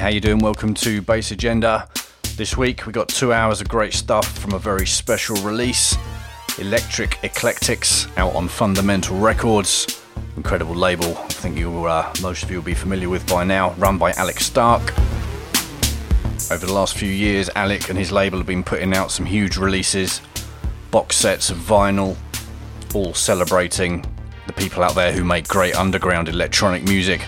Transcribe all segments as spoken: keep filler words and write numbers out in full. How you doing? Welcome to Bass Agenda. This week we got two hours of great stuff from a very special release, Electric Eclectics, out on Fundamental Records, incredible label. I think you will, uh, most of you will be familiar with by now. Run by Alec Stark. Over the last few years, Alec and his label have been putting out some huge releases, box sets of vinyl, all celebrating the people out there who make great underground electronic music,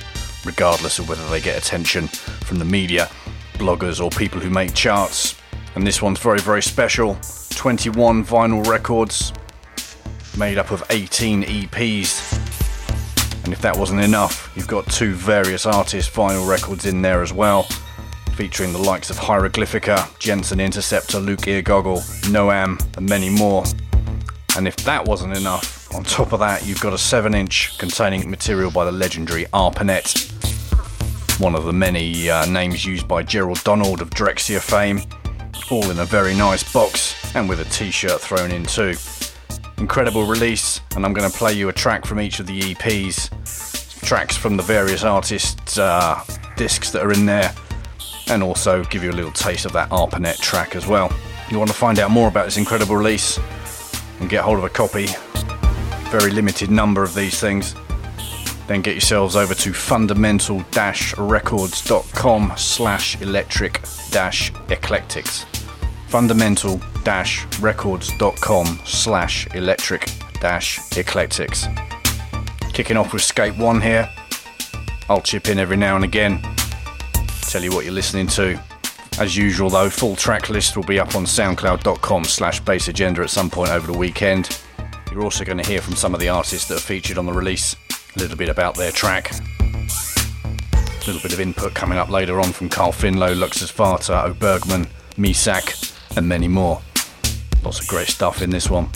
regardless of whether they get attention from the media, bloggers or people who make charts. And this one's very, very special. twenty-one vinyl records made up of eighteen E Ps. And if that wasn't enough, you've got two various artists vinyl records in there as well, featuring the likes of Hieroglyphica, Jensen Interceptor, Luke Eargoggle, Noam and many more. And if that wasn't enough, on top of that, you've got a seven inch containing material by the legendary ARPANET, one of the many uh, names used by Gerald Donald of Drexcia fame, all in a very nice box and with a t-shirt thrown in too. Incredible release, and I'm going to play you a track from each of the E Ps, tracks from the various artists' uh, discs that are in there, and also give you a little taste of that ARPANET track as well. If you want to find out more about this incredible release and get hold of a copy, very limited number of these things, then get yourselves over to fundamental records dot com slash electric eclectics. fundamental records dot com slash electric eclectics. Kicking off with Skate One here. I'll chip in every now and again, tell you what you're listening to. As usual though, full track list will be up on soundcloud dot com slash base agenda at some point over the weekend. You're also going to hear from some of the artists that are featured on the release, a little bit about their track. A little bit of input coming up later on from Carl Finlow, Luxus Varta, Obergman, Mesak, and many more. Lots of great stuff in this one.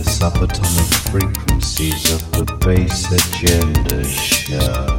Subatomic frequencies of the Bass Agenda Show.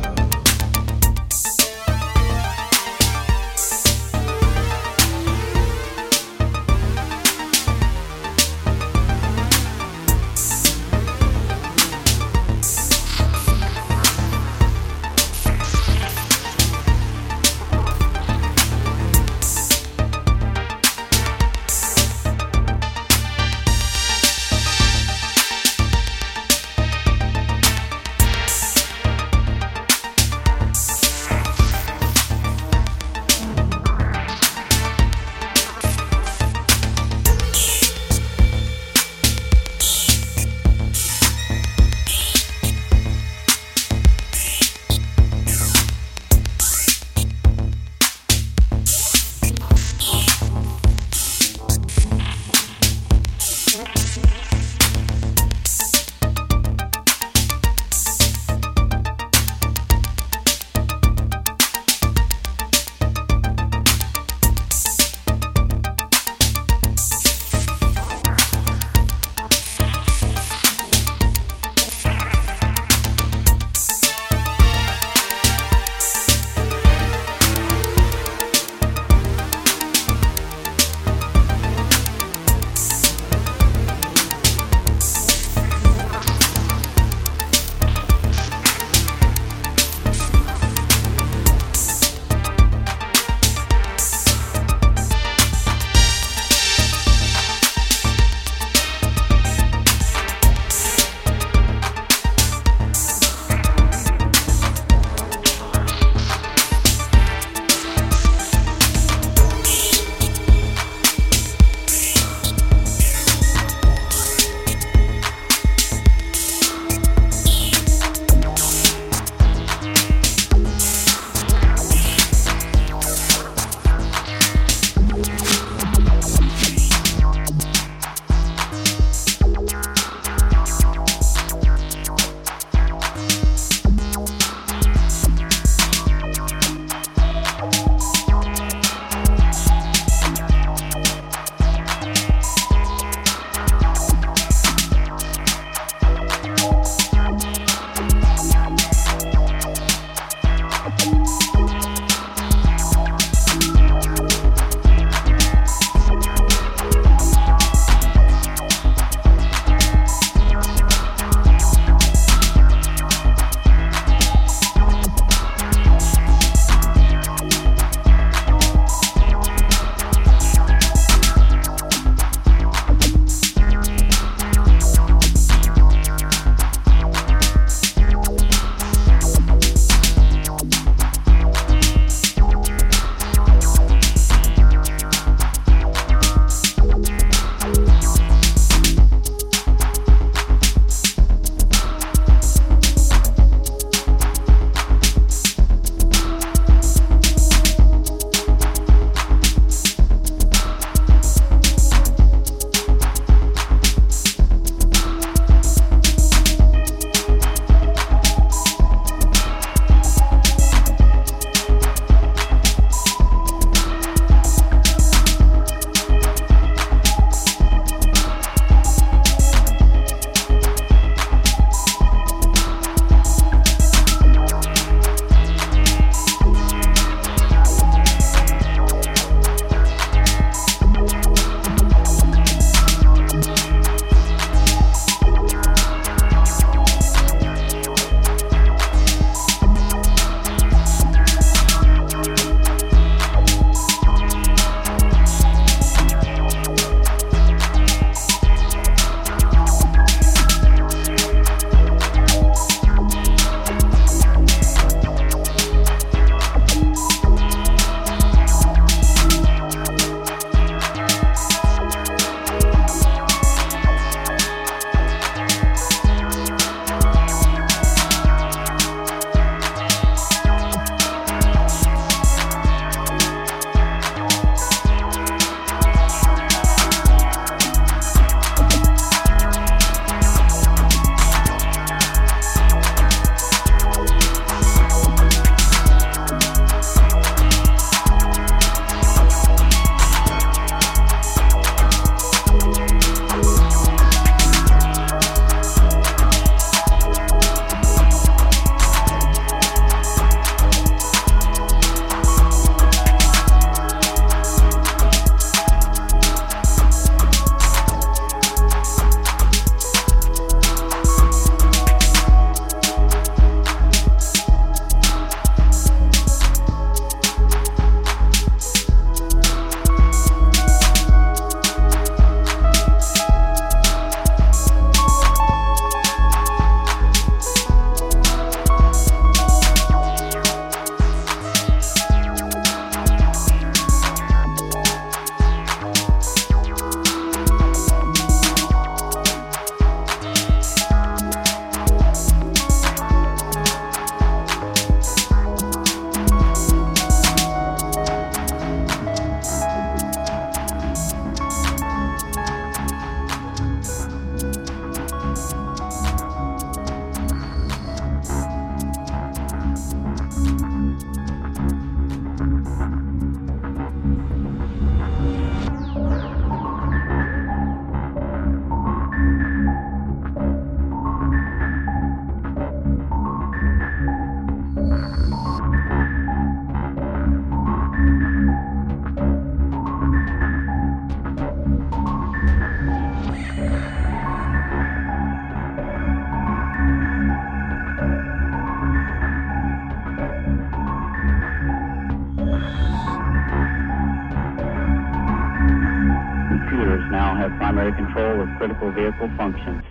computers now have primary control of critical vehicle functions.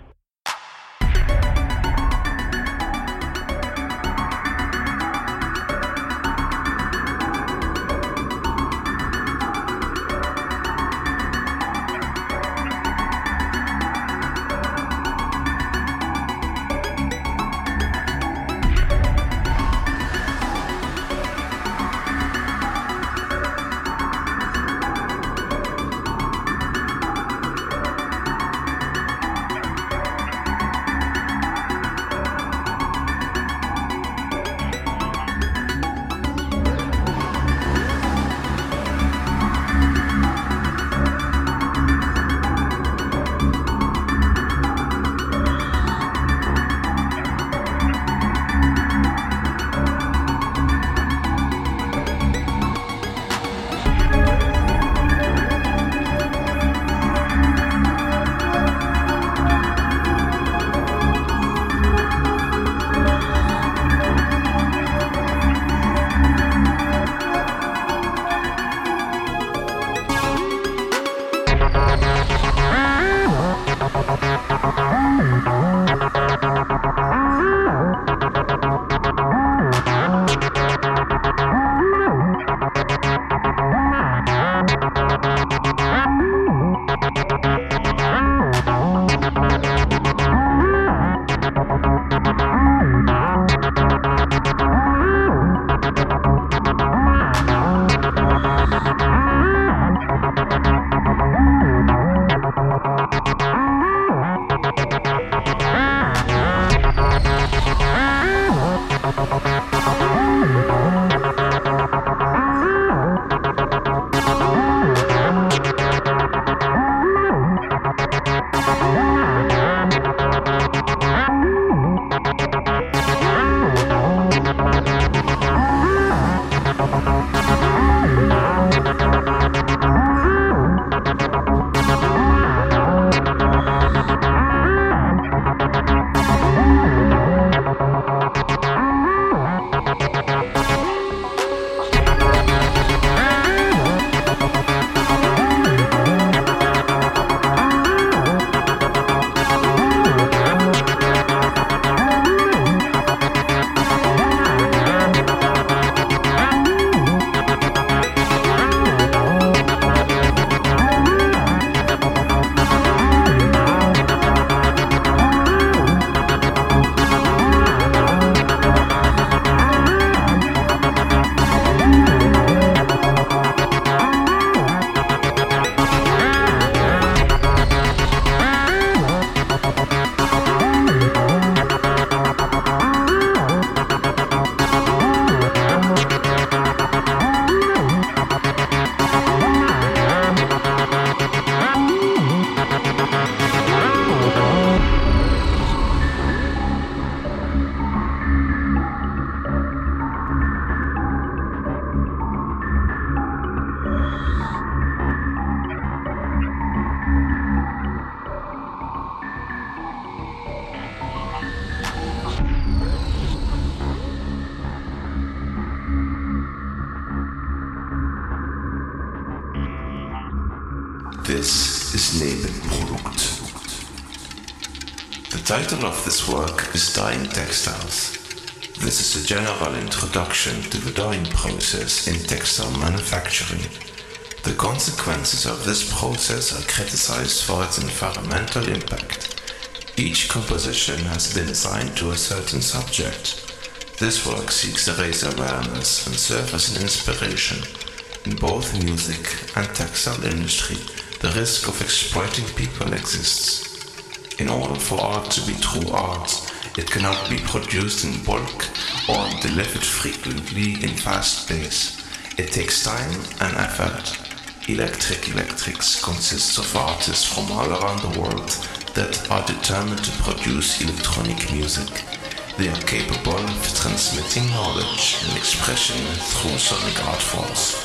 This is Nebenprodukt. The title of this work is Dyeing Textiles. This is a general introduction to the dyeing process in textile manufacturing. The consequences of this process are criticized for its environmental impact. Each composition has been assigned to a certain subject. This work seeks to raise awareness and serve as an inspiration. In both music and textile industry, the risk of exploiting people exists. In order for art to be true art, it cannot be produced in bulk or delivered frequently in fast pace. It takes time and effort. Electric Eclectics consists of artists from all around the world that are determined to produce electronic music. They are capable of transmitting knowledge and expression through sonic art forms.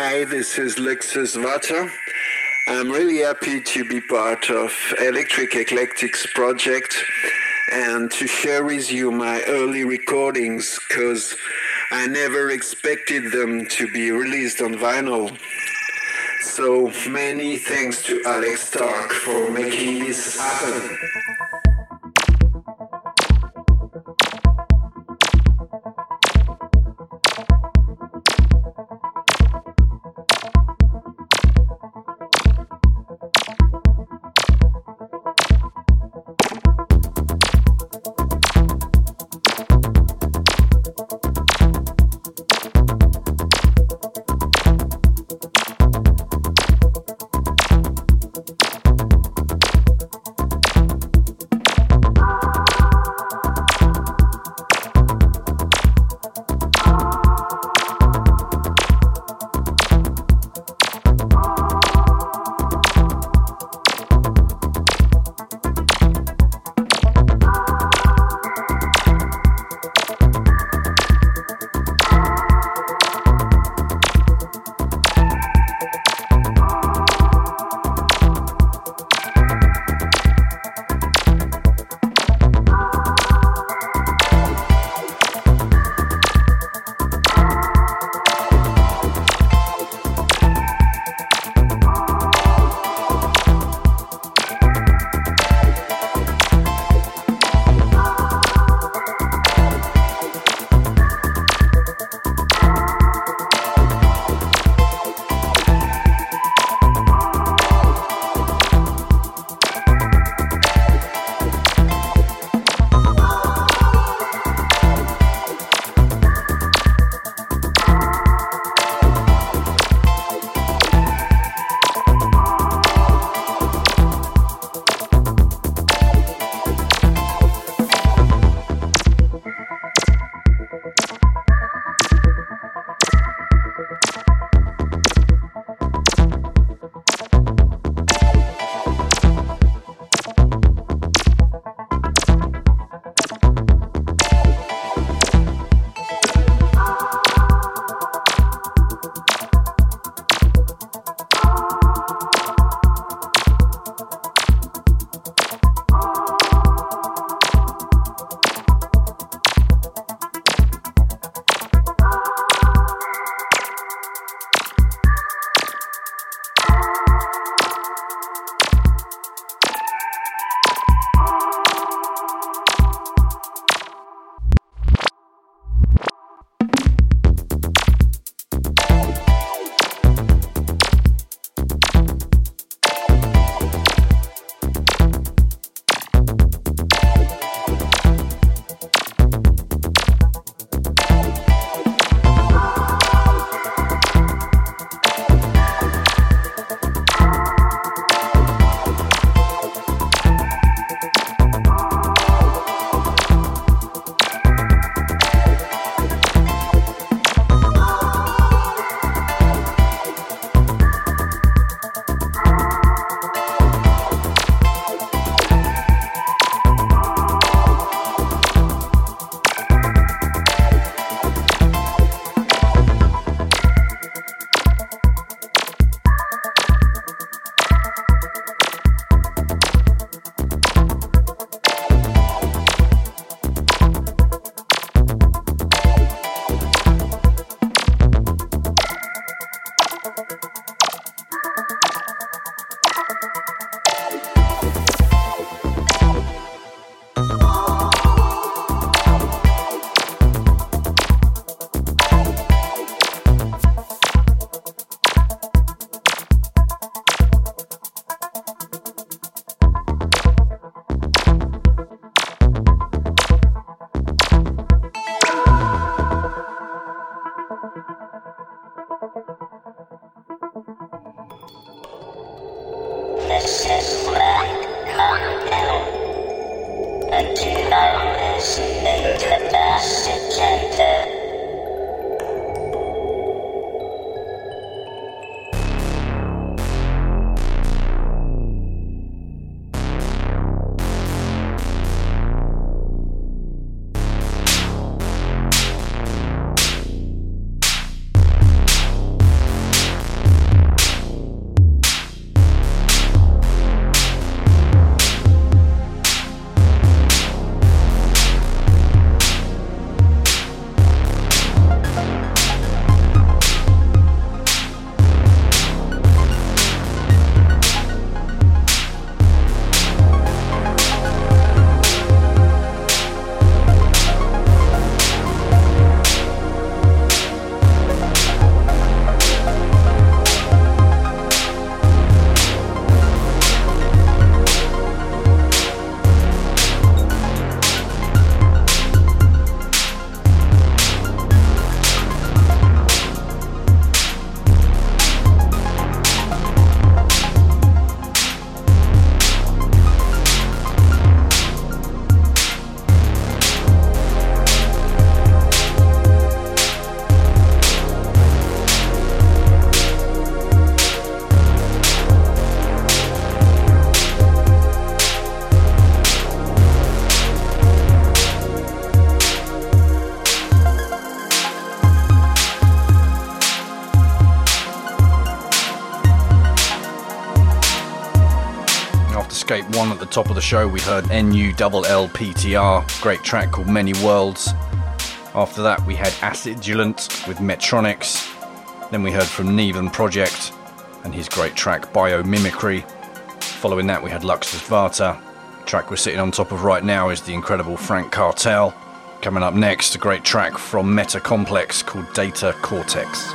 Hi, this is Luxus Varta. I'm really happy to be part of Electric Eclectics project and to share with you my early recordings, because I never expected them to be released on vinyl. So many thanks to Alec Stark for making this happen. IntroScape one at the top of the show, we heard N U L L P T R, great track called Many Worlds. After that, we had Acidulant with Metronix. Then we heard from Nebenprodukt and his great track Biomimicry. Following that, we had Luxus Varta. The track we're sitting on top of right now is the incredible Frank Kartell. Coming up next, a great track from Meta Complex called Data Cortex.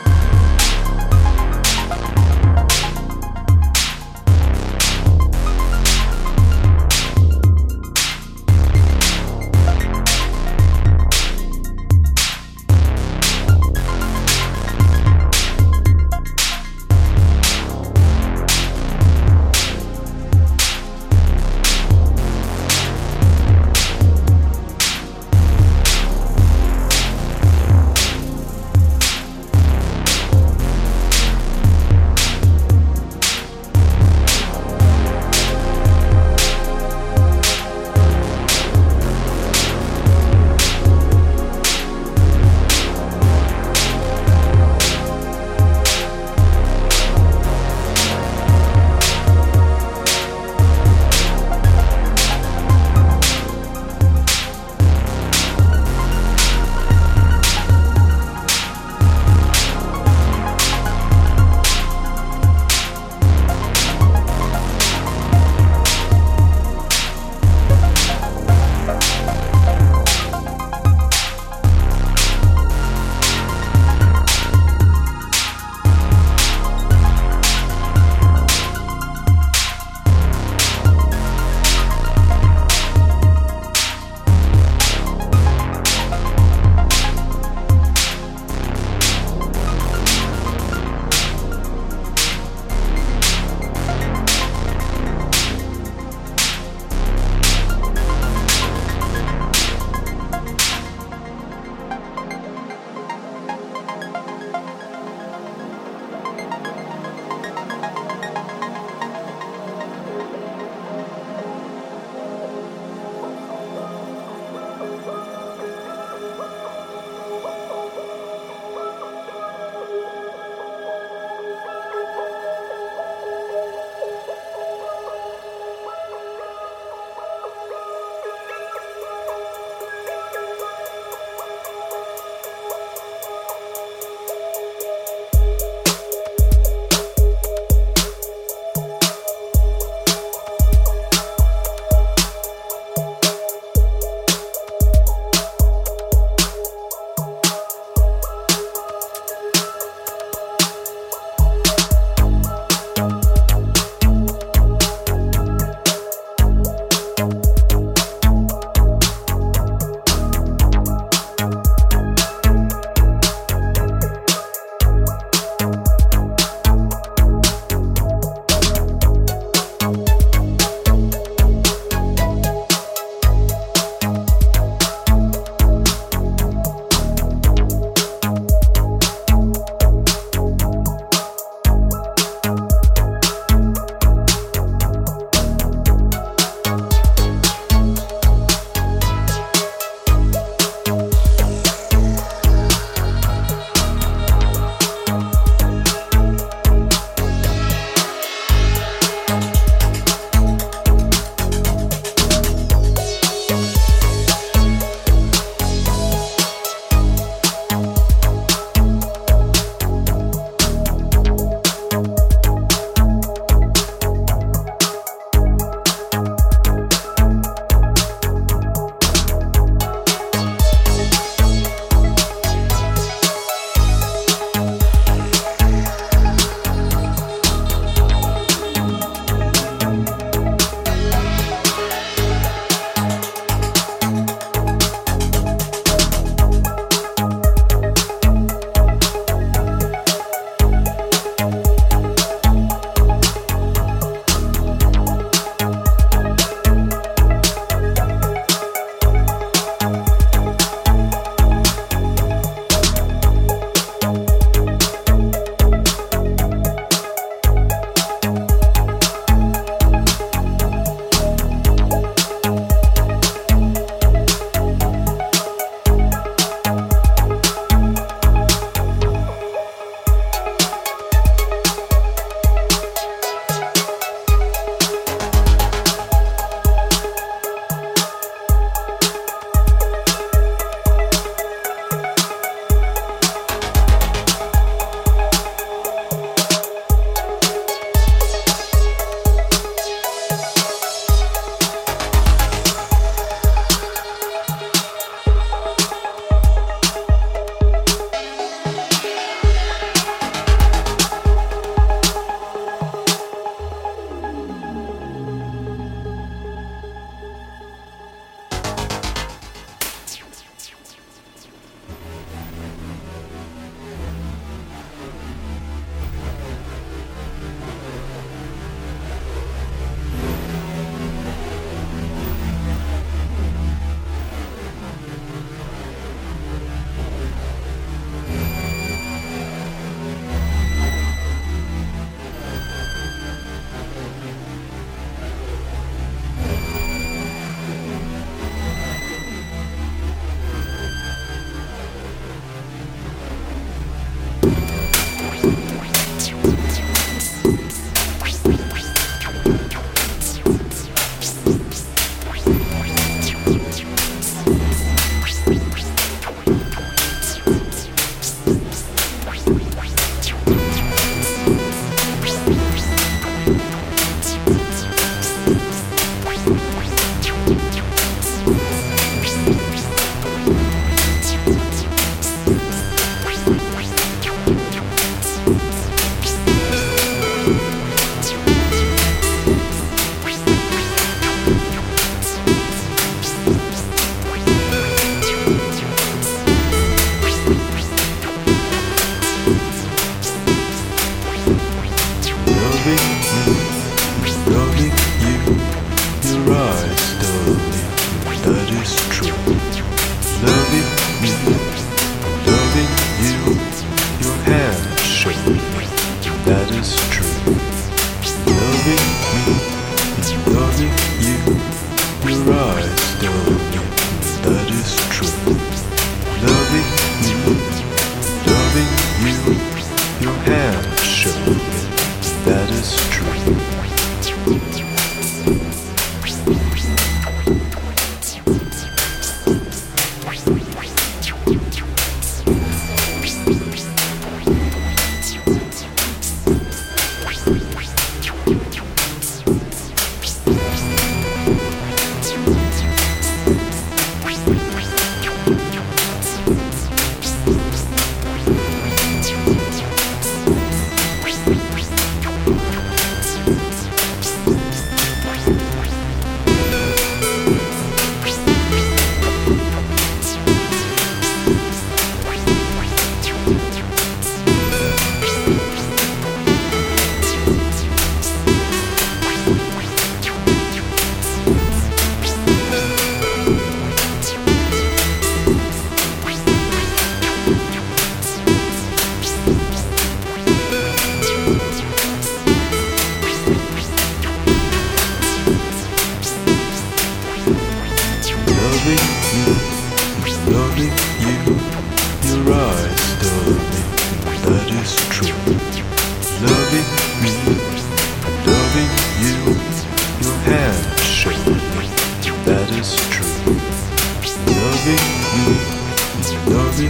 doesn't you rise though? That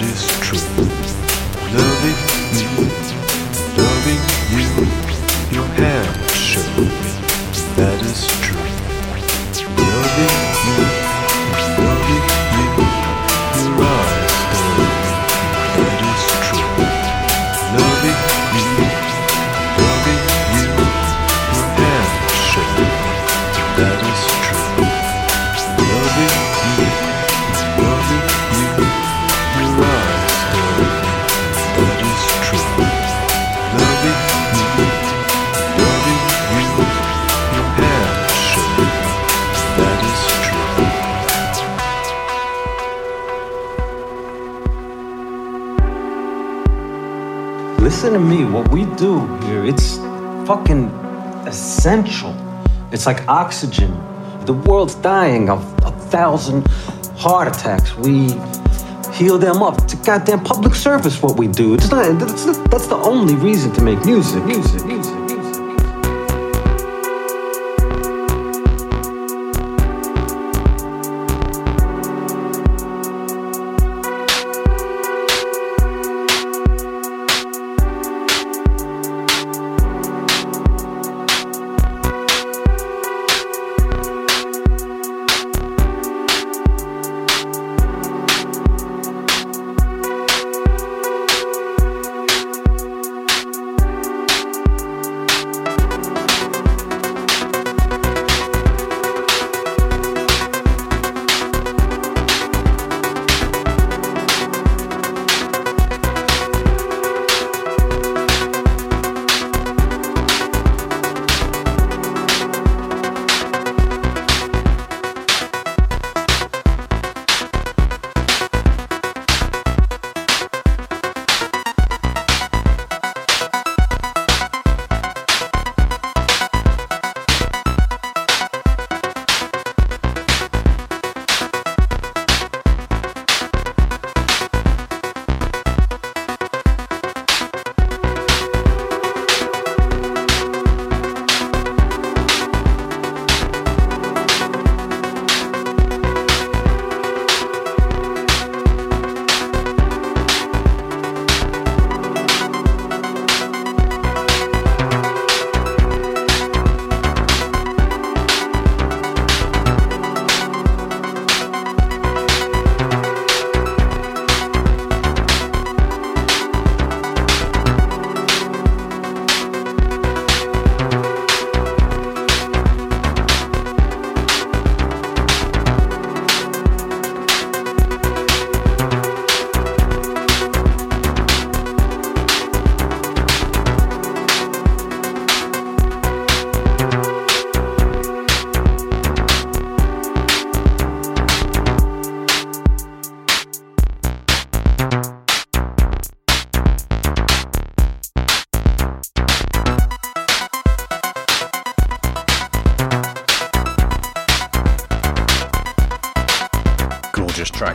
is true. Loving you, loving you, your hand showed me. That is true. Loving you. Listen to me, what we do here, it's fucking essential. It's like oxygen. The world's dying of a thousand heart attacks. We heal them up. It's a goddamn public service what we do. It's not, it's not that's the only reason to make music. Music, music.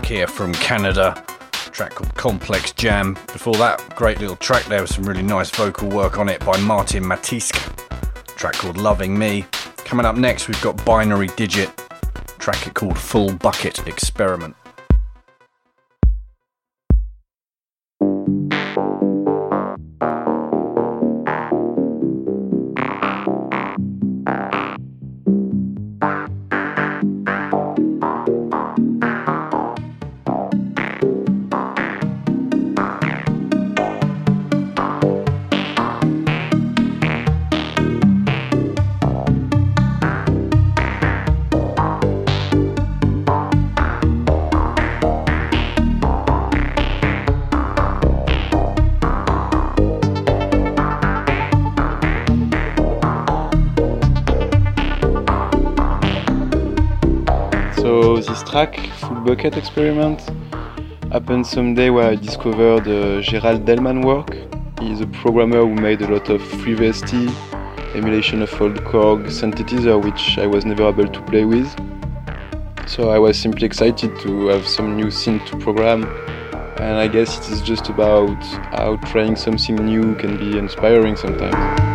Here from Canada, a track called Complex Jam. Before that, great little track there with some really nice vocal work on it by Martin Matiske, a track called Loving Me. Coming up next, we've got Binary Digit, a track called Full Bucket Experiment. Full Bucket Experiment happened someday where I discovered uh, Gerald Delman's work. He's a programmer who made a lot of FreeBSD, emulation of old Korg synthesizer, which I was never able to play with. So I was simply excited to have some new synth to program, and I guess it is just about how trying something new can be inspiring sometimes.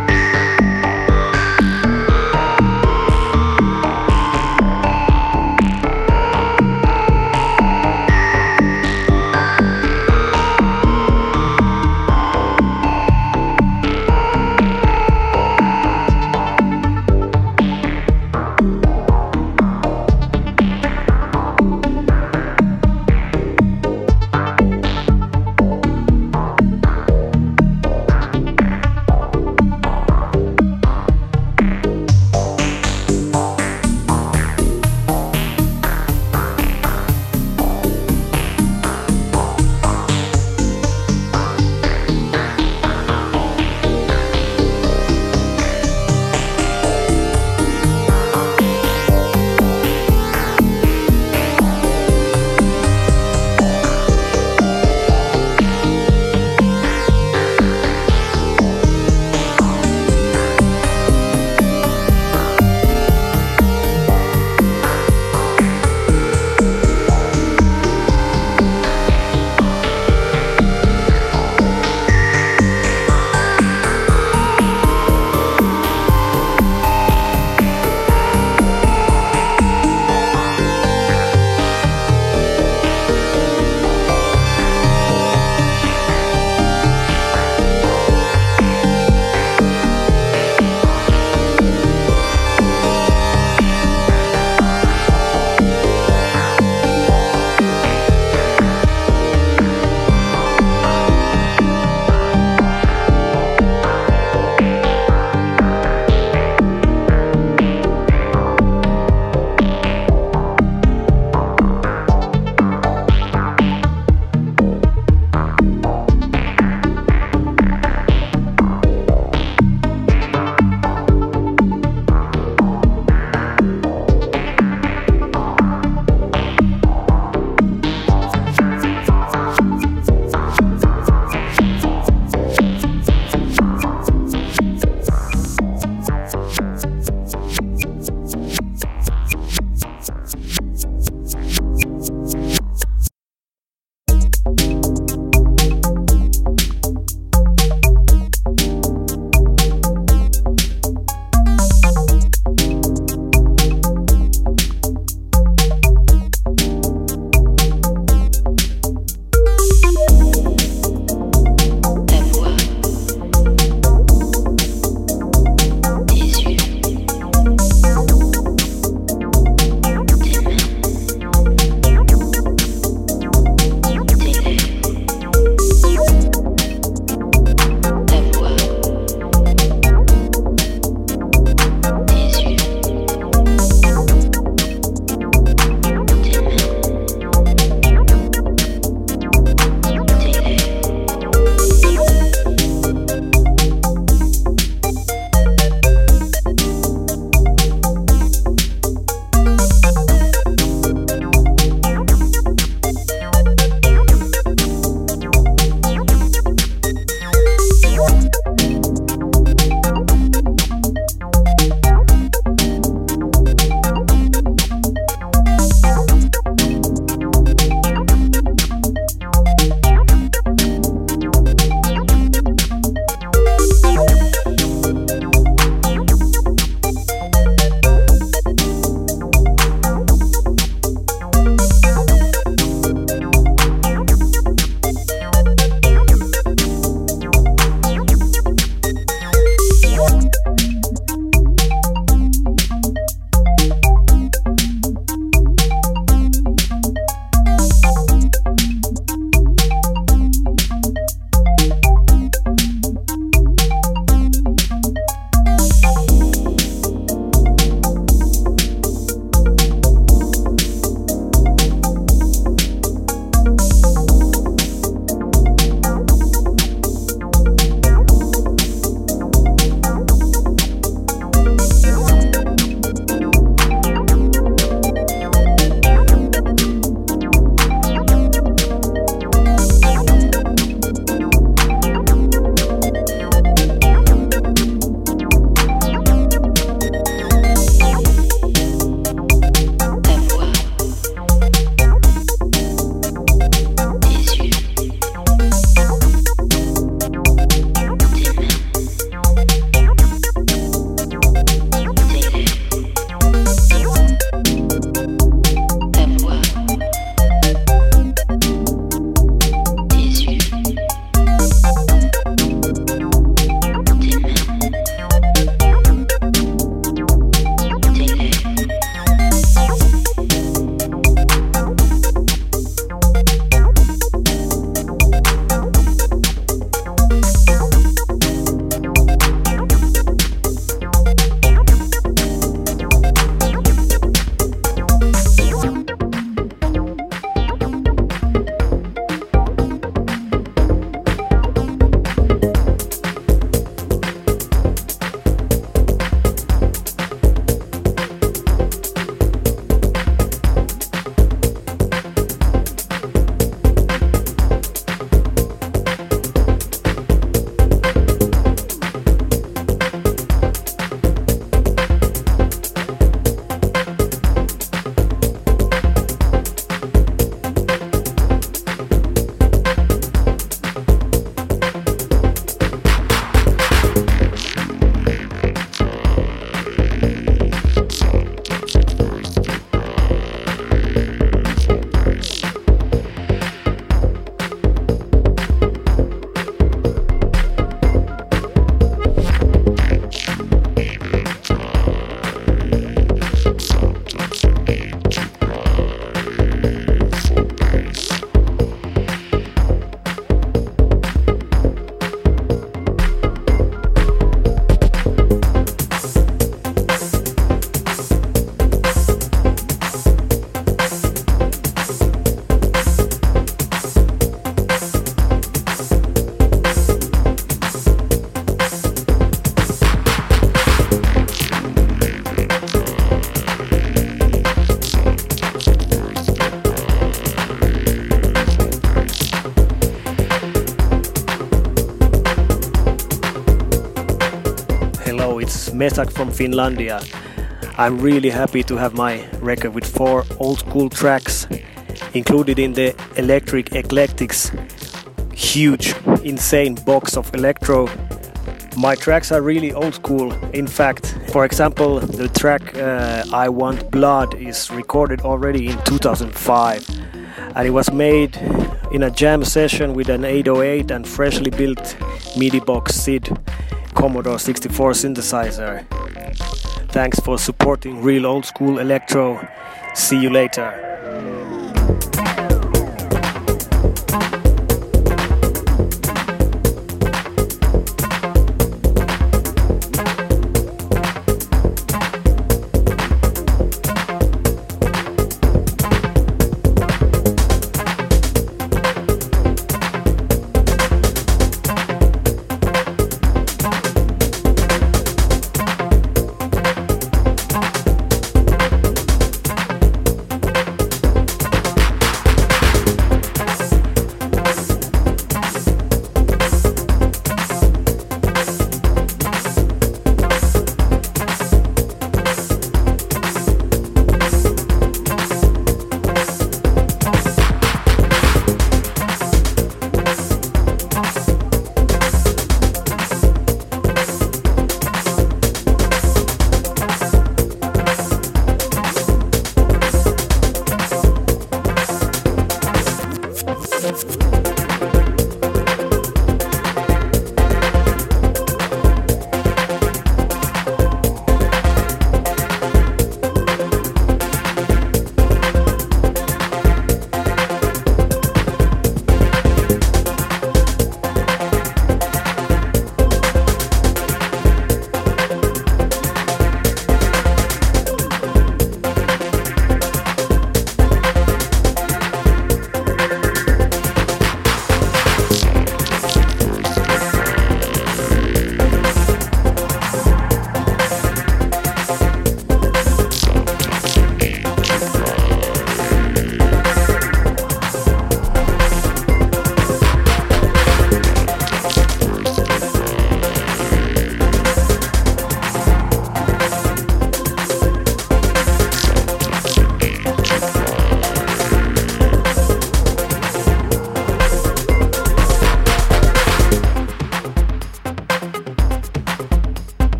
Mesak from Finlandia. I'm really happy to have my record with four old school tracks included in the Electric Eclectics huge, insane box of electro. My tracks are really old school. In fact, for example, the track uh, I Want Blood is recorded already in two thousand five, and it was made in a jam session with an eight oh eight and freshly built MIDI box S I D Commodore sixty-four synthesizer. Thanks for supporting real old school electro. See you later.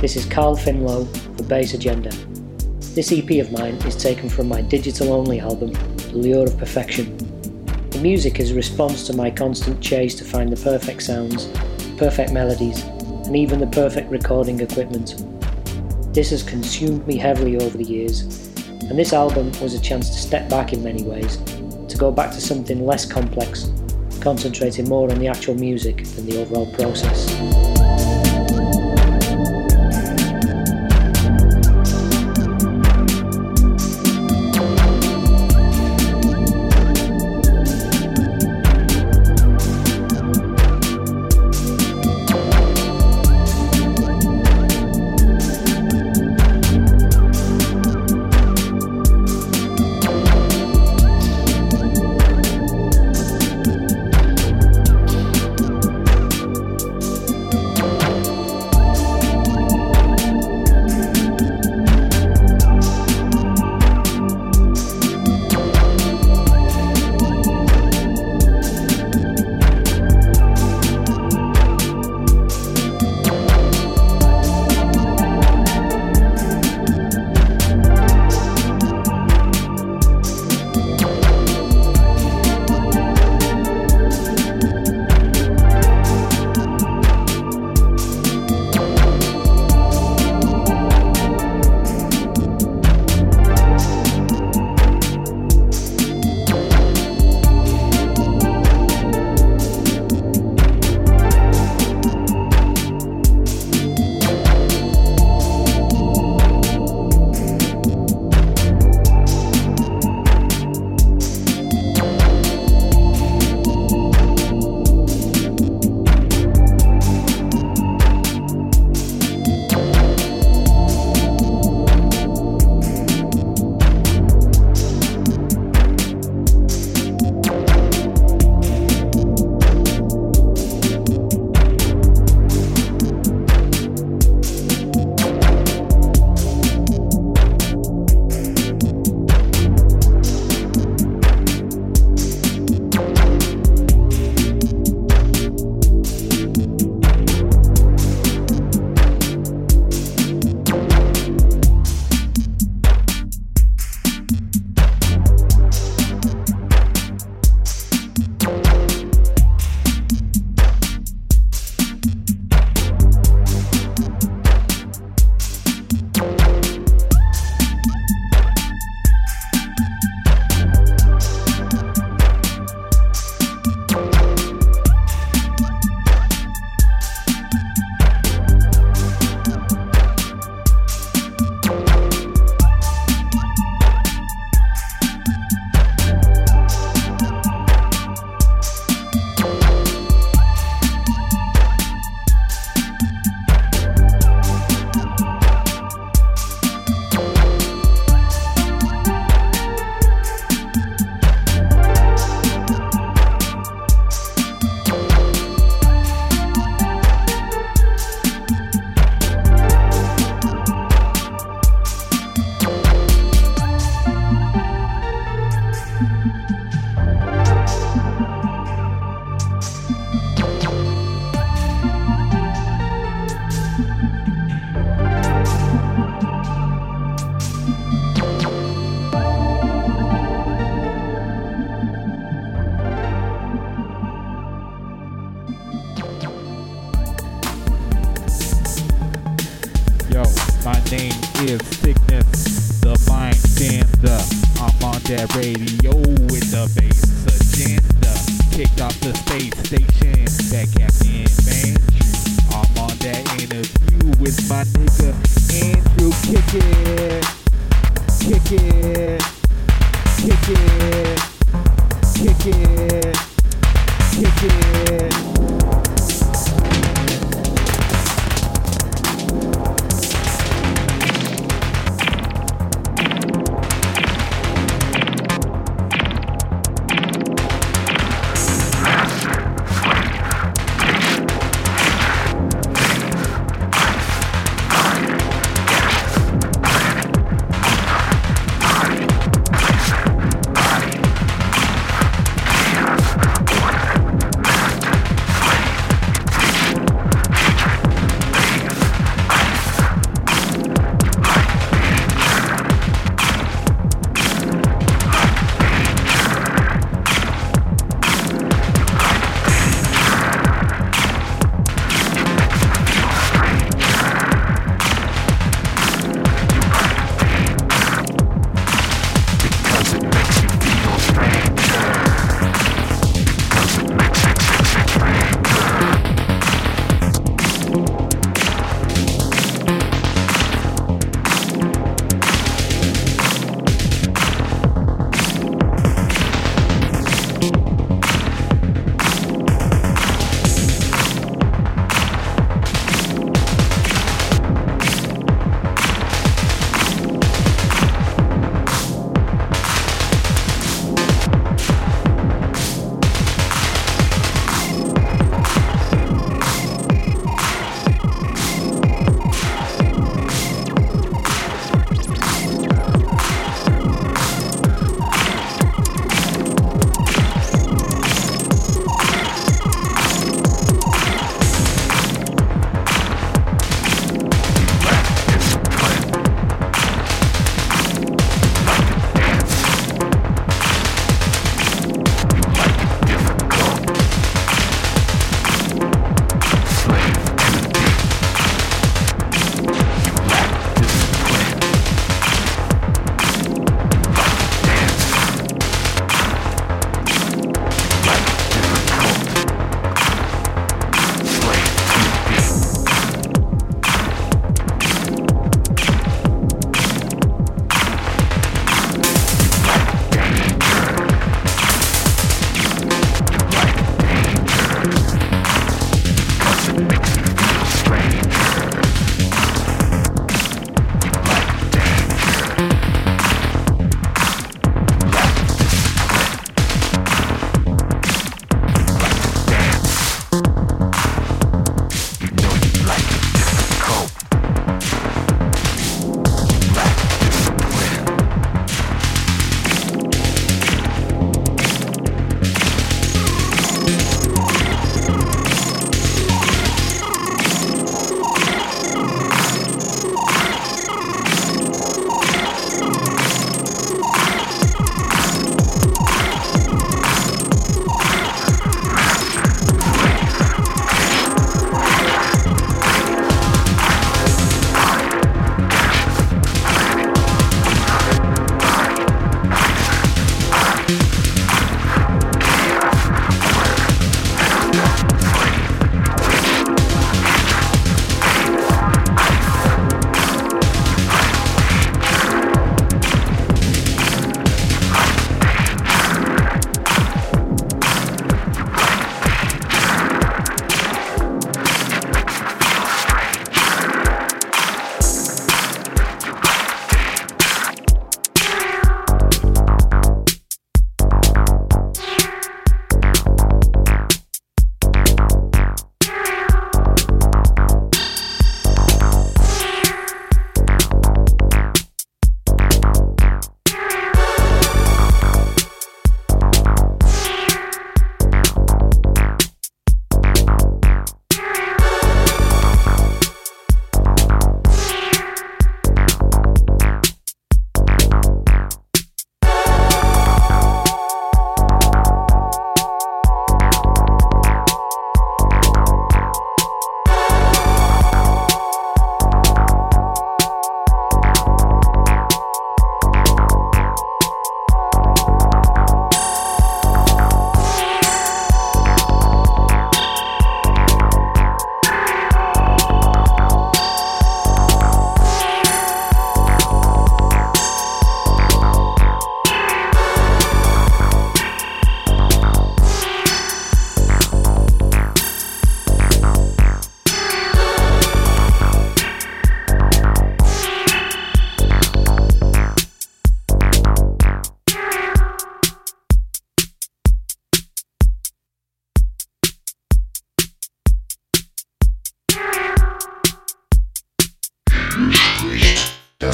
This is Carl Finlow for Bass Agenda. This E P of mine is taken from my digital-only album, The Lure of Perfection. The music is a response to my constant chase to find the perfect sounds, perfect melodies, and even the perfect recording equipment. This has consumed me heavily over the years, and this album was a chance to step back in many ways, to go back to something less complex, concentrating more on the actual music than the overall process. agenda. I'm on that radio with the bass agenda. Kicked off the space station, that Captain Manchu. I'm on that interview with my nigga Andrew. Kick it, kick it, kick it, kick it, kick it.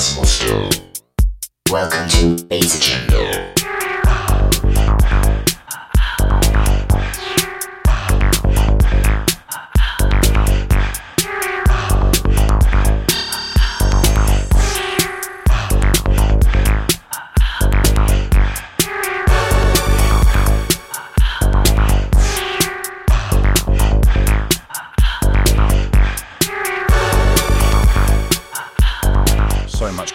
Dust Muster. Welcome to Bass Junkie.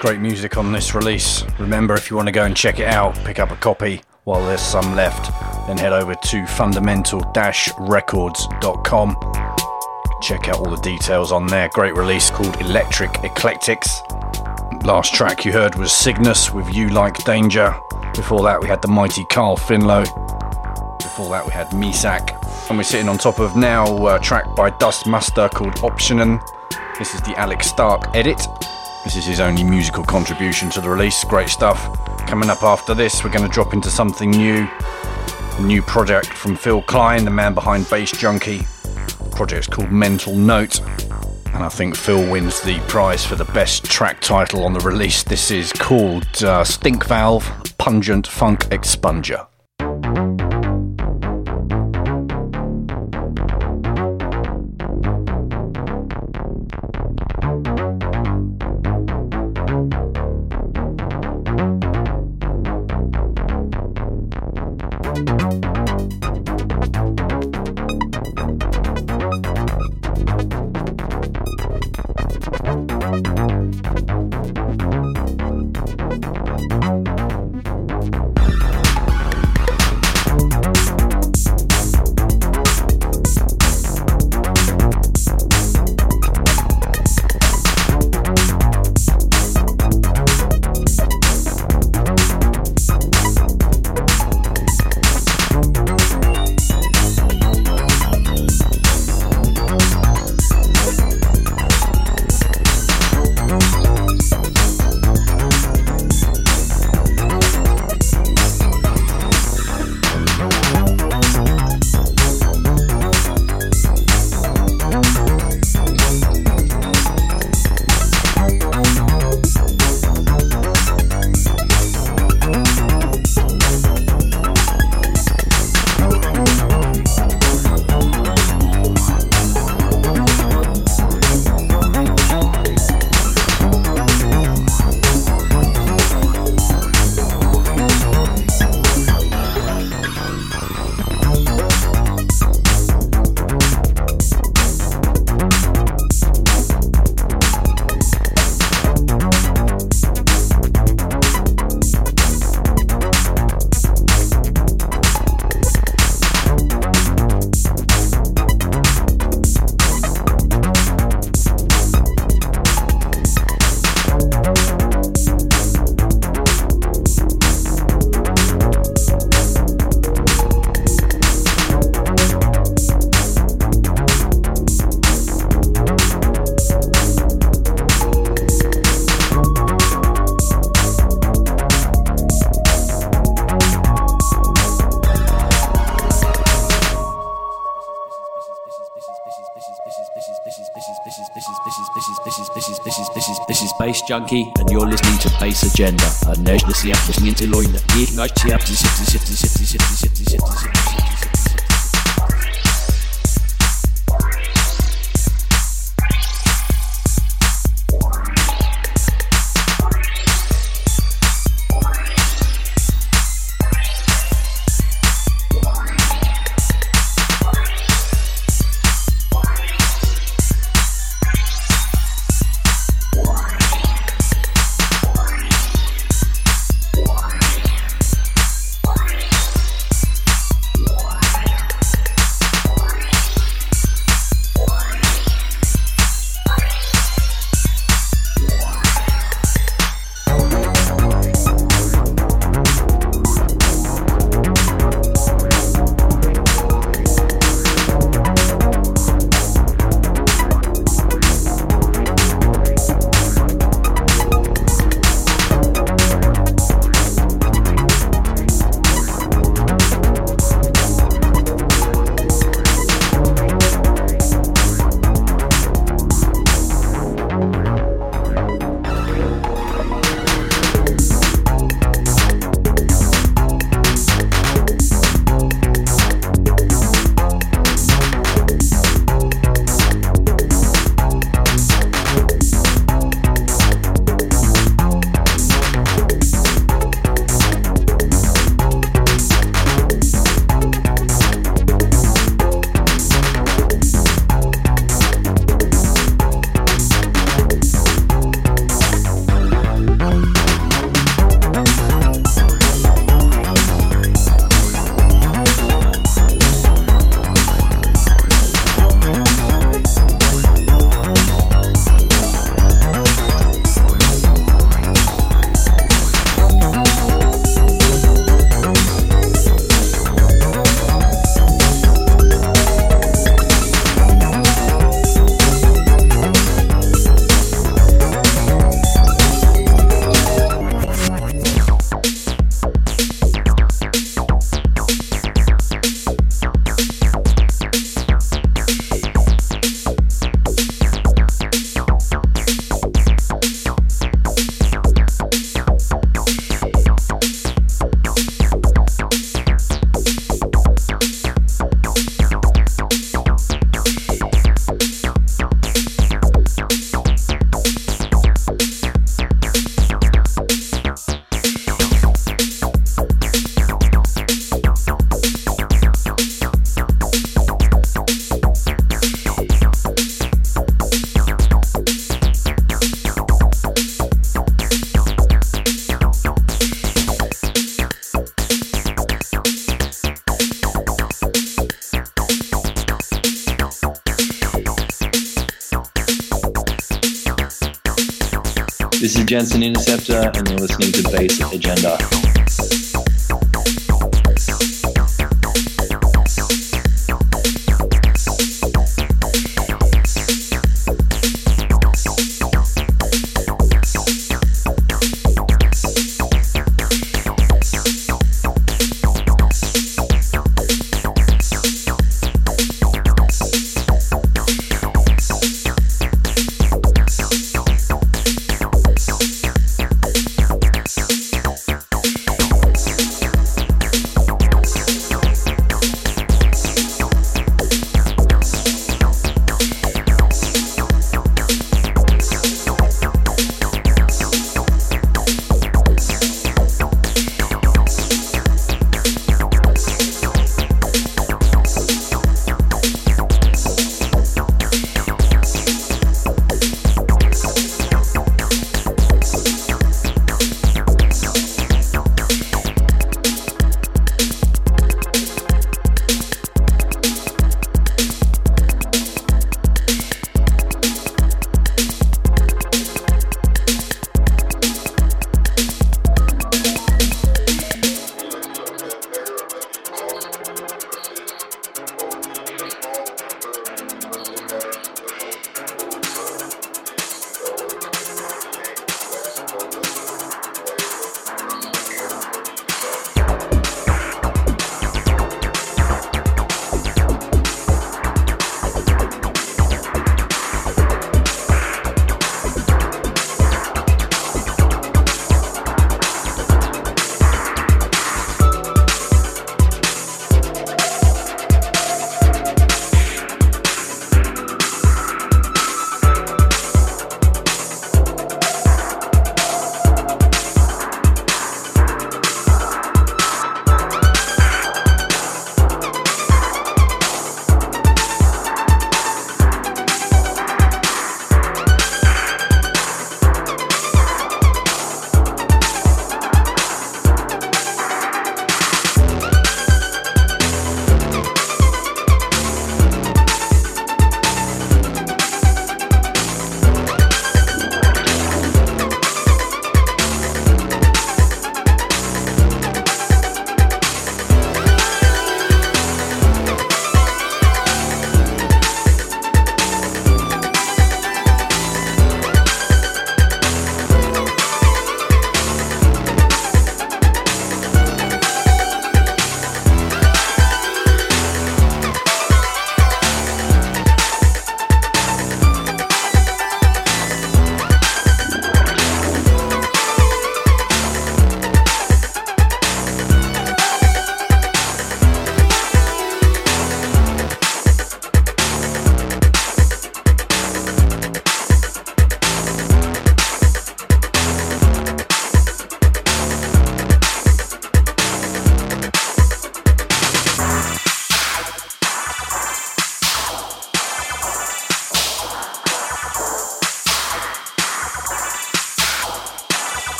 Great music on this release. Remember, if you want to go and check it out, pick up a copy while there's some left, then head over to fundamental records dot com. Check out all the details on there. Great release called Electric Eclectics. Last track you heard was Cygnus with You Like Danger. Before that we had the mighty Carl Finlow. Before that we had Mesak. And we're sitting on top of now a track by Dust Muster called Optionen. This is the Alec Stark edit. This is his only musical contribution to the release. Great stuff. Coming up after this, we're going to drop into something new. A new project from Phil Klein, the man behind Bass Junkie. The project's called Mental Note. And I think Phil wins the prize for the best track title on the release. This is called uh, Stink Valve, Pungent Funk Expunger. Bass Junkie, and you're listening to Bass Agenda. I know this is happening in the line. You know, it's happening, shifty, shifty, shifty, shifty, shifty, shifty, shifty, shifty. I'm Jensen Interceptor, and you're listening to Basic Agenda.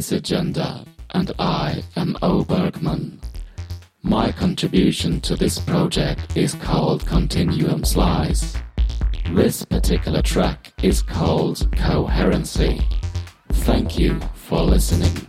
today's agenda, and I am Obergman. My contribution to this project is called Continuum Slice. This particular track is called Coherency. Thank you for listening.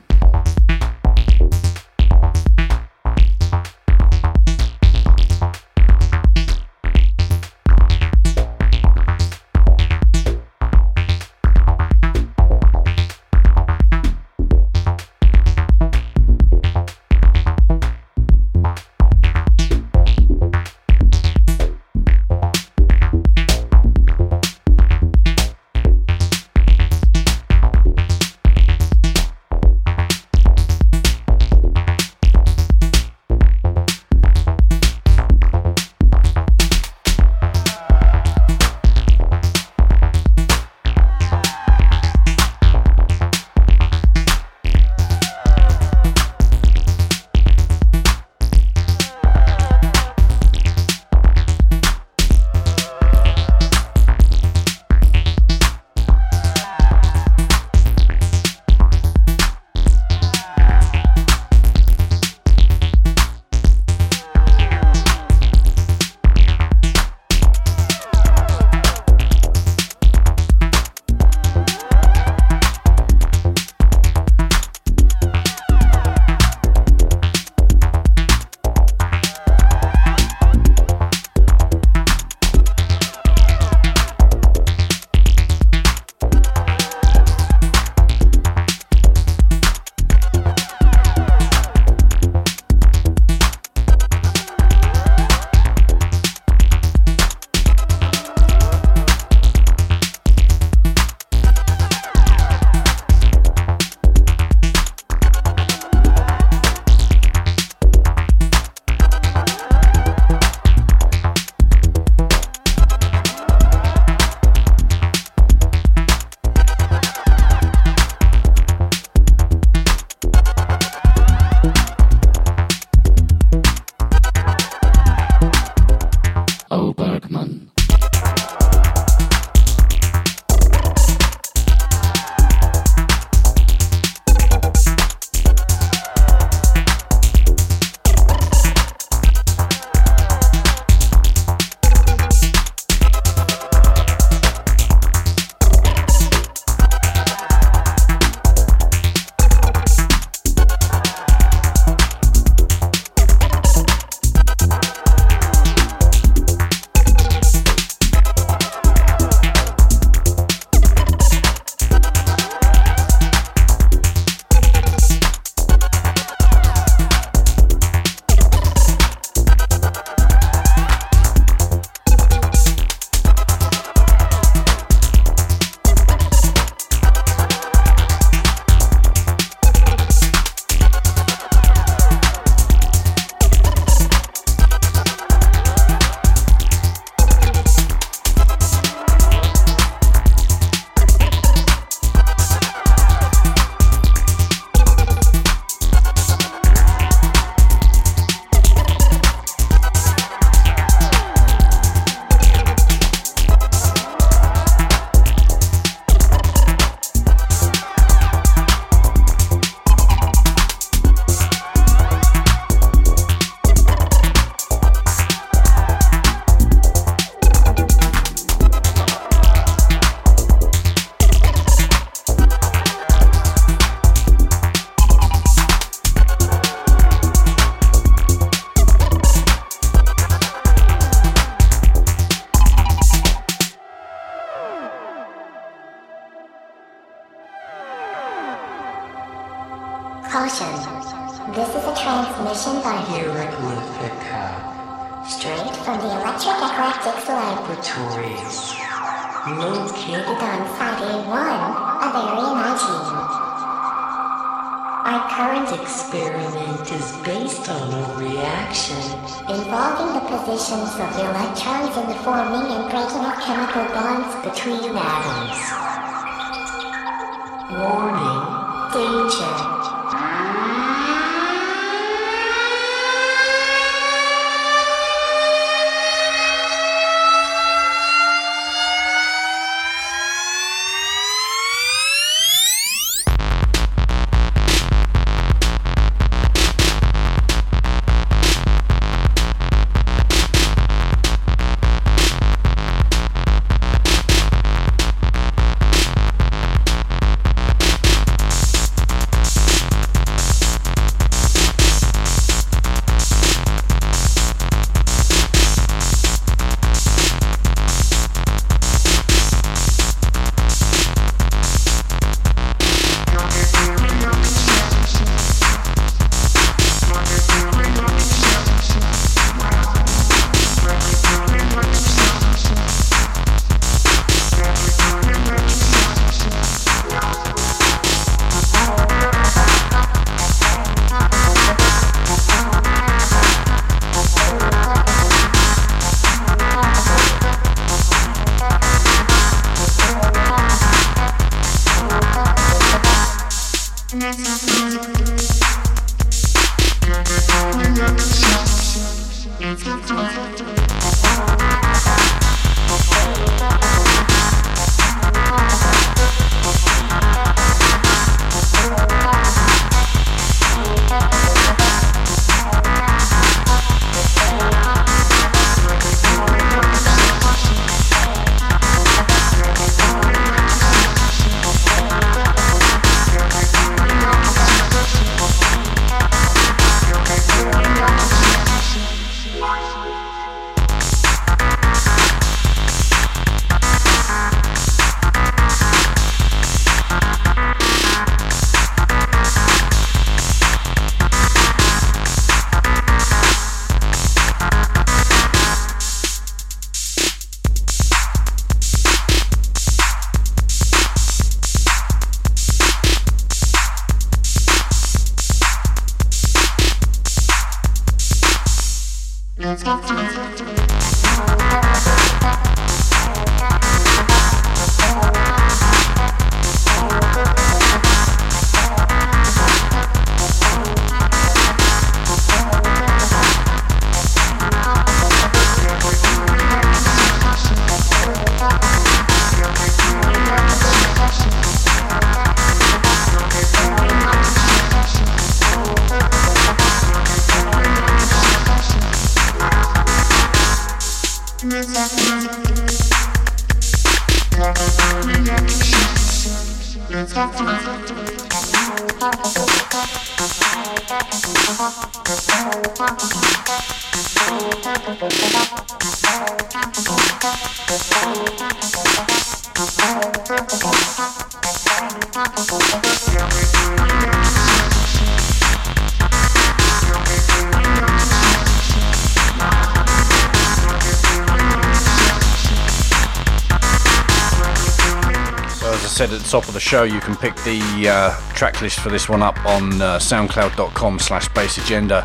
Said at the top of the show, you can pick the uh, track list for this one up on uh, soundcloud.com slash base agenda,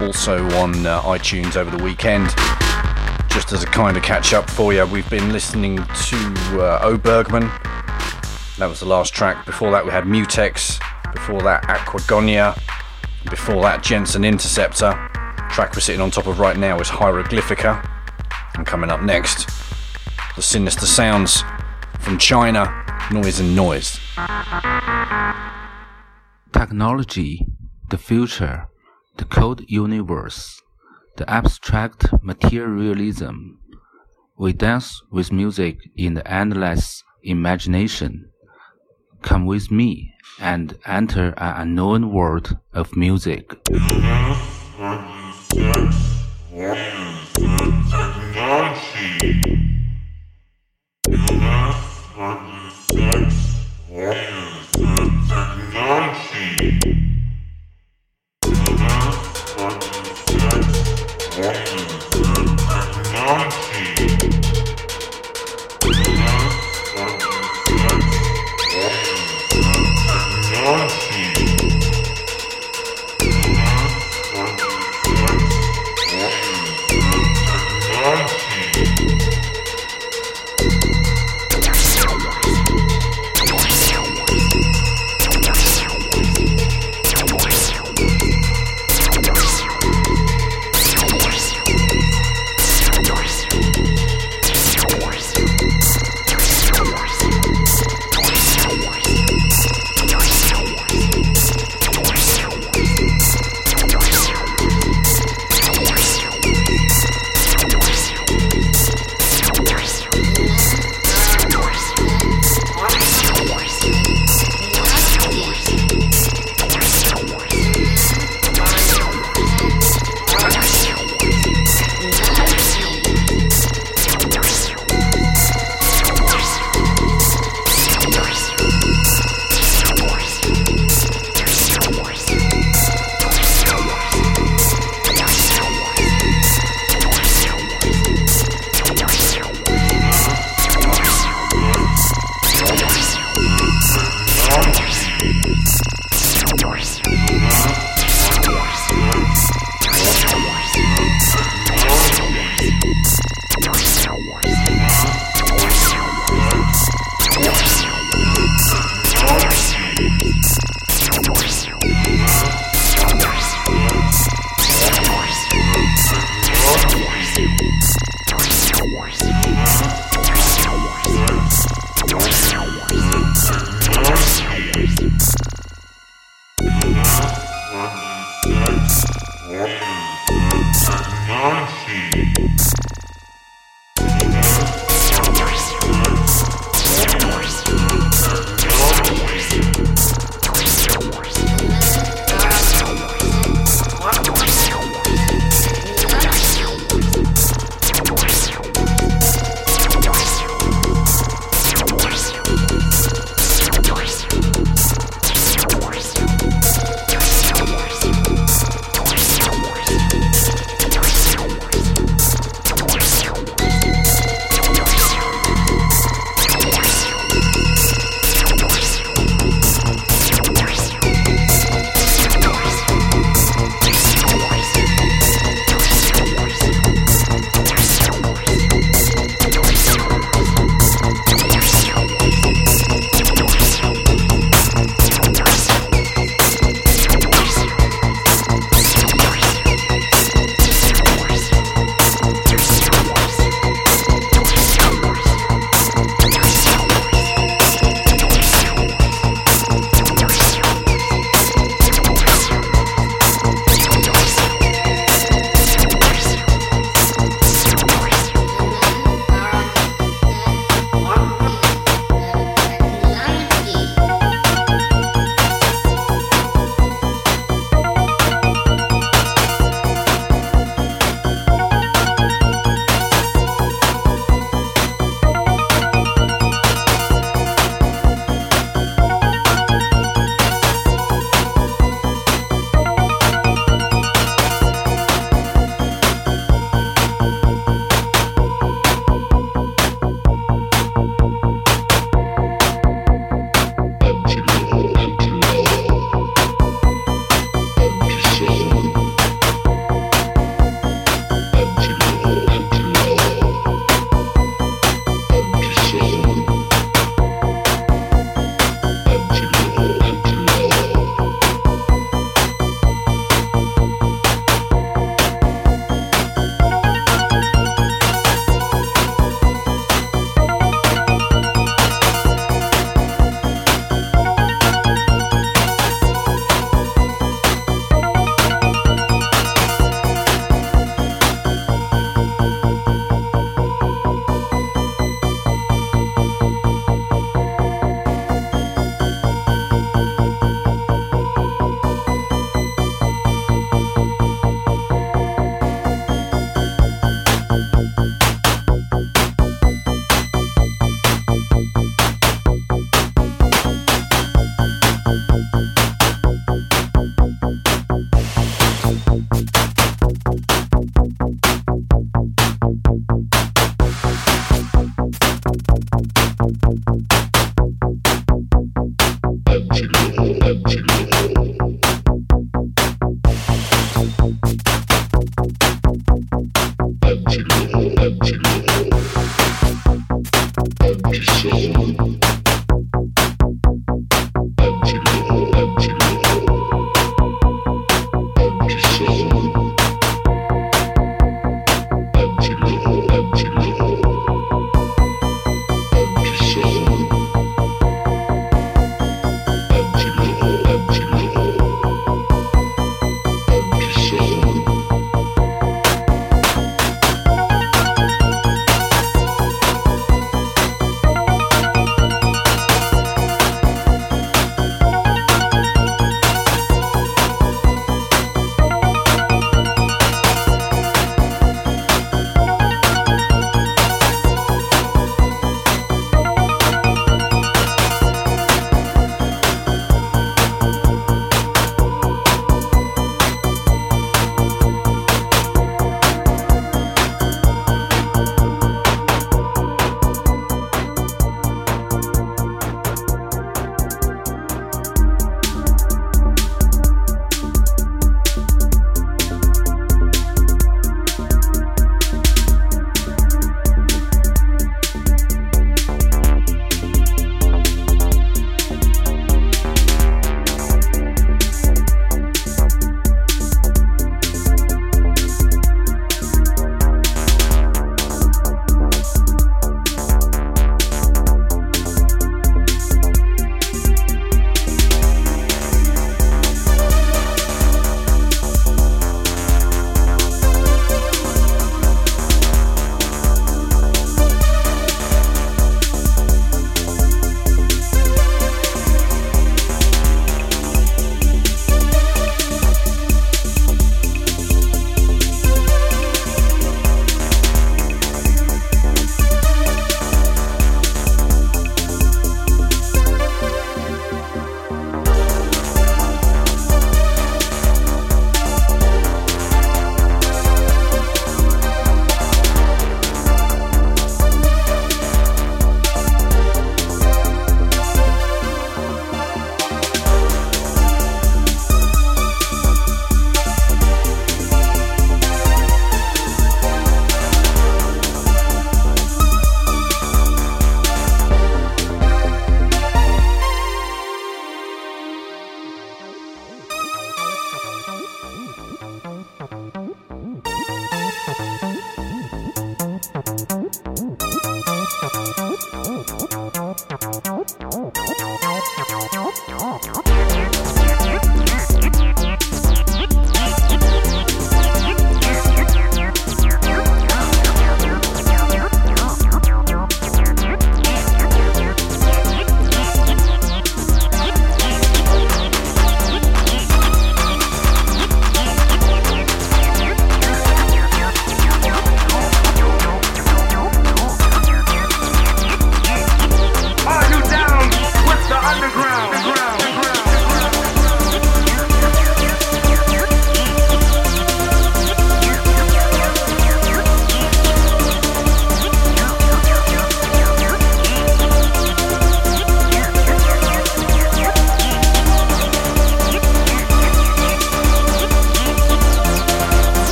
also on uh, iTunes over the weekend. Just as a kind of catch up for you, we've been listening to uh, Obergman. That was the last track. Before that we had Mutex, before that Aquagonia, before that Jensen Interceptor. The track we're sitting on top of right now is Hieroglyphica, and coming up next, the Sinister Sounds from China. Noise and noise. Technology, the future, the cold universe, the abstract materialism. We dance with music in the endless imagination. Come with me and enter an unknown world of music.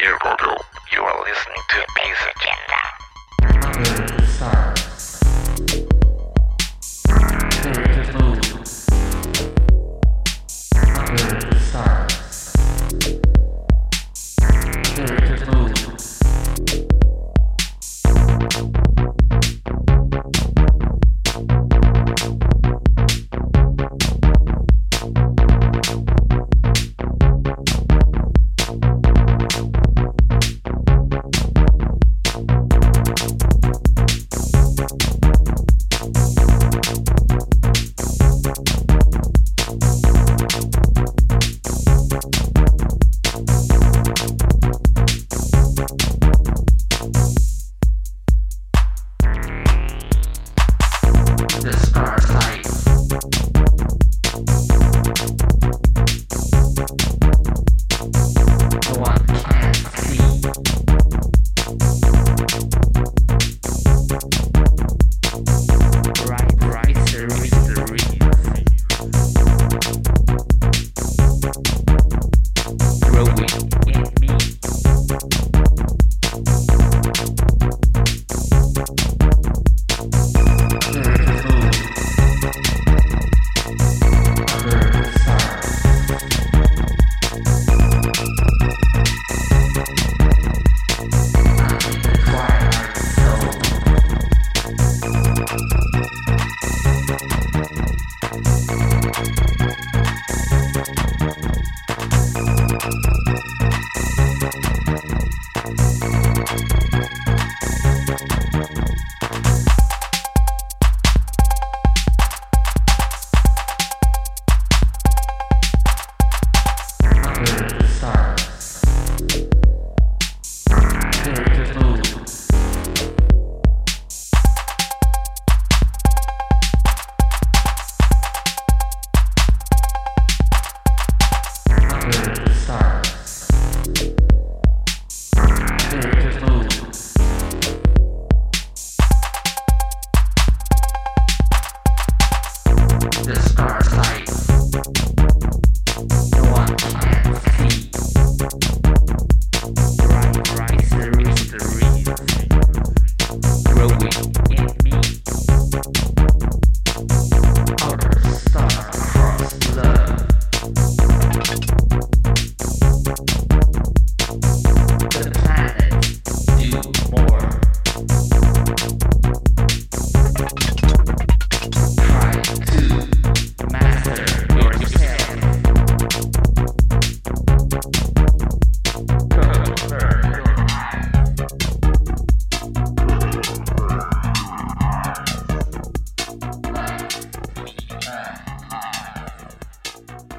Eargoggle. You are listening to Bass Agenda. Third stars. Third moves. Third stars. Third moves.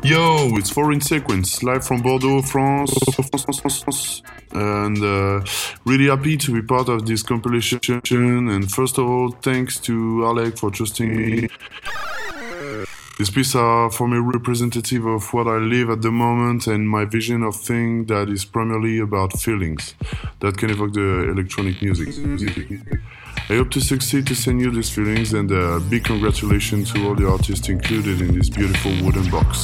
Yo, it's Foreign Sequence, live from Bordeaux, France, and uh, really happy to be part of this compilation. And first of all, thanks to Alec for trusting me. This piece are for me representative of what I live at the moment and my vision of things that is primarily about feelings that can evoke the electronic music. I hope to succeed to send you these feelings, and a uh, big congratulations to all the artists included in this beautiful wooden box.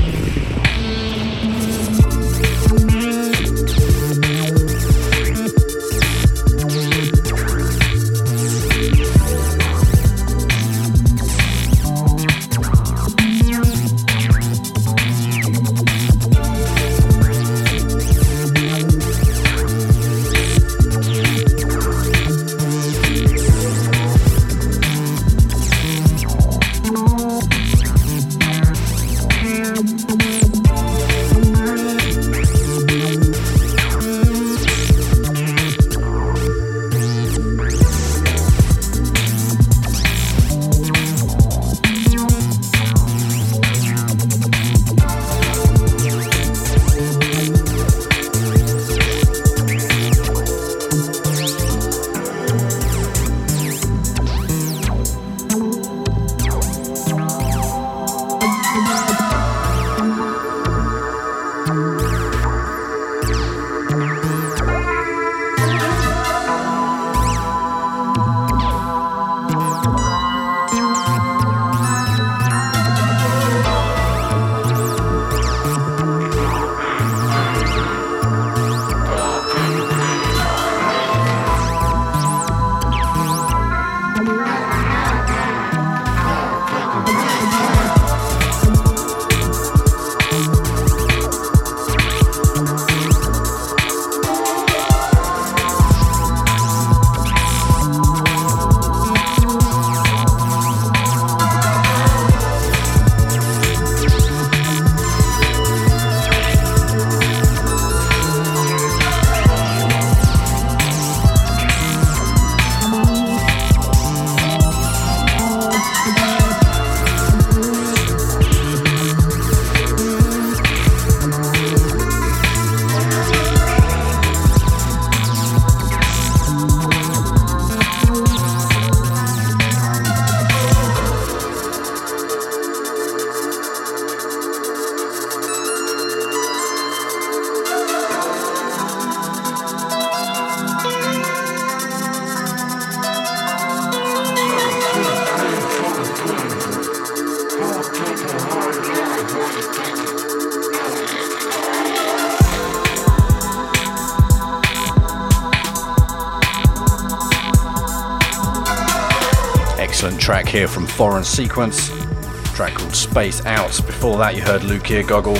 Excellent track here from Foreign Sequence, a track called Space Out. Before that you heard Luke Eargoggle,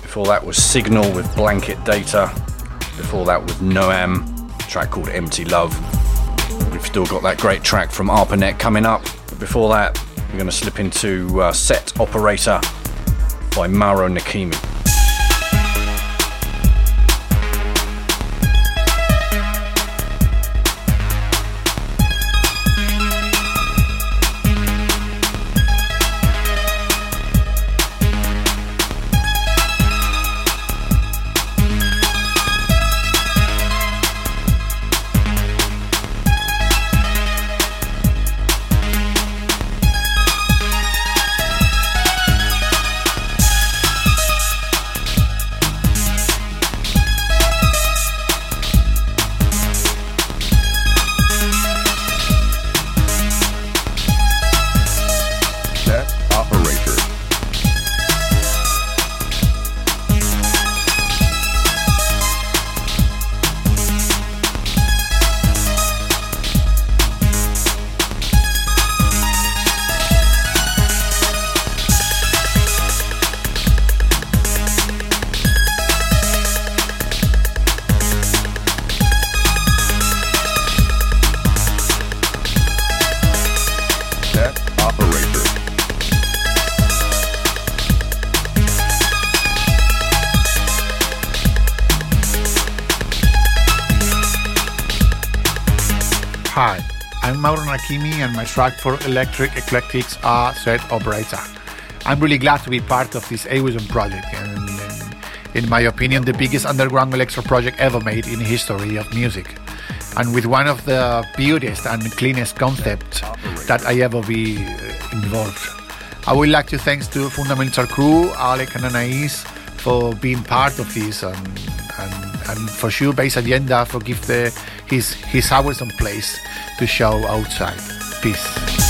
before that was Signal with Blanket Data, before that was Noam, a track called Empty Love. We've still got that great track from ARPANET coming up, but before that we're going to slip into uh, Set Operator by Mauro Nakimi. And my track for Electric Eclectics are Set Operator. I'm really glad to be part of this Awism project, and, and in my opinion the biggest underground electro project ever made in the history of music, and with one of the purest and cleanest concepts that I ever be involved. I would like to thank the Fundamental crew, Alec and Anais, for being part of this, and, and, and for sure Bass Agenda for give the his his hours and place to show outside. Peace.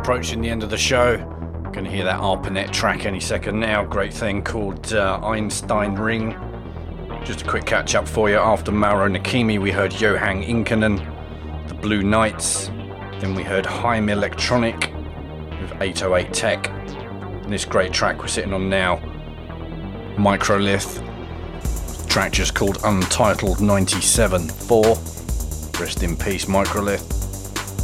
approaching the end of the show. Going to hear that ARPANET track any second now. Great thing called uh, Einstein Ring. Just a quick catch up for you. After Mauro Nakimi, we heard Johan Inkinen, The Blue Knights. Then we heard Haim Electronic with eight oh eight Tech. And this great track we're sitting on now, Microlith. Track just called Untitled ninety-seven point four. Rest in peace, Microlith.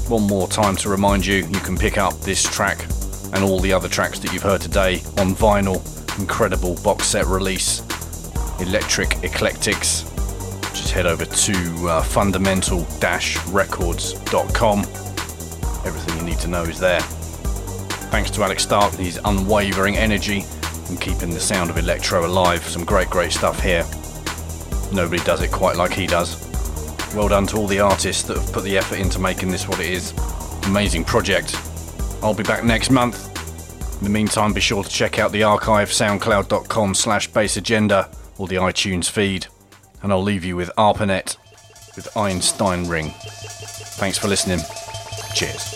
One more time to remind you, you can pick up this track and all the other tracks that you've heard today on vinyl. Incredible box set release, Electric Eclectics. Just head over to uh, fundamental dash records dot com. Everything you need to know is there. Thanks to Alec Stark and his unwavering energy and keeping the sound of electro alive. Some great, great stuff here. Nobody does it quite like he does. Well done to all the artists that have put the effort into making this what it is. Amazing project. I'll be back next month. In the meantime, be sure to check out the archive, soundcloud dot com slash base agenda, or the iTunes feed. And I'll leave you with ARPANET with Einstein Ring. Thanks for listening. Cheers.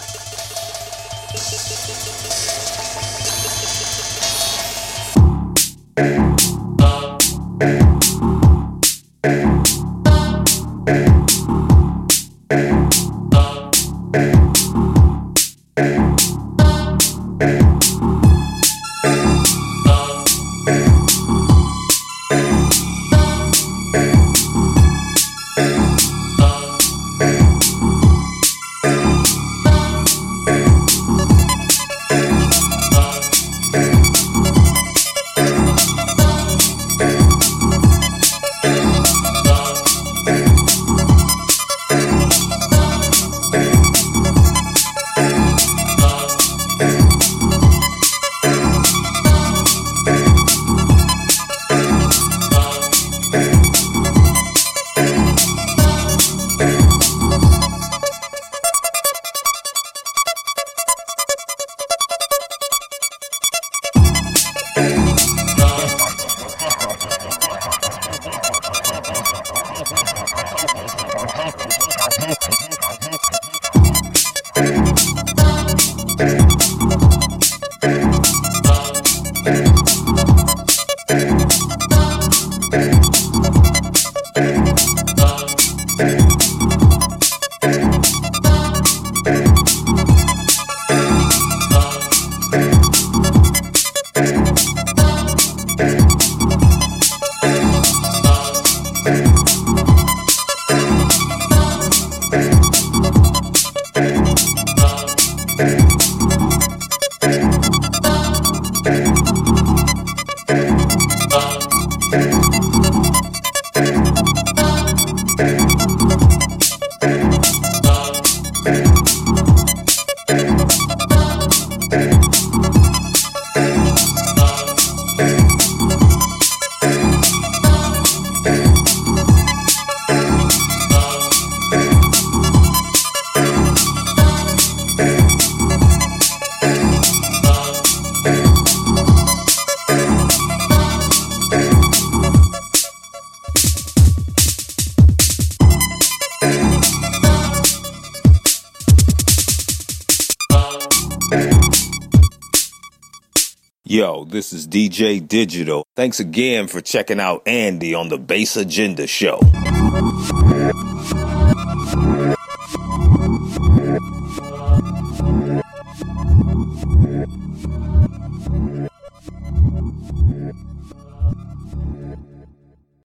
Yo, this is D J Digital. Thanks again for checking out Andy on the Bass Agenda Show.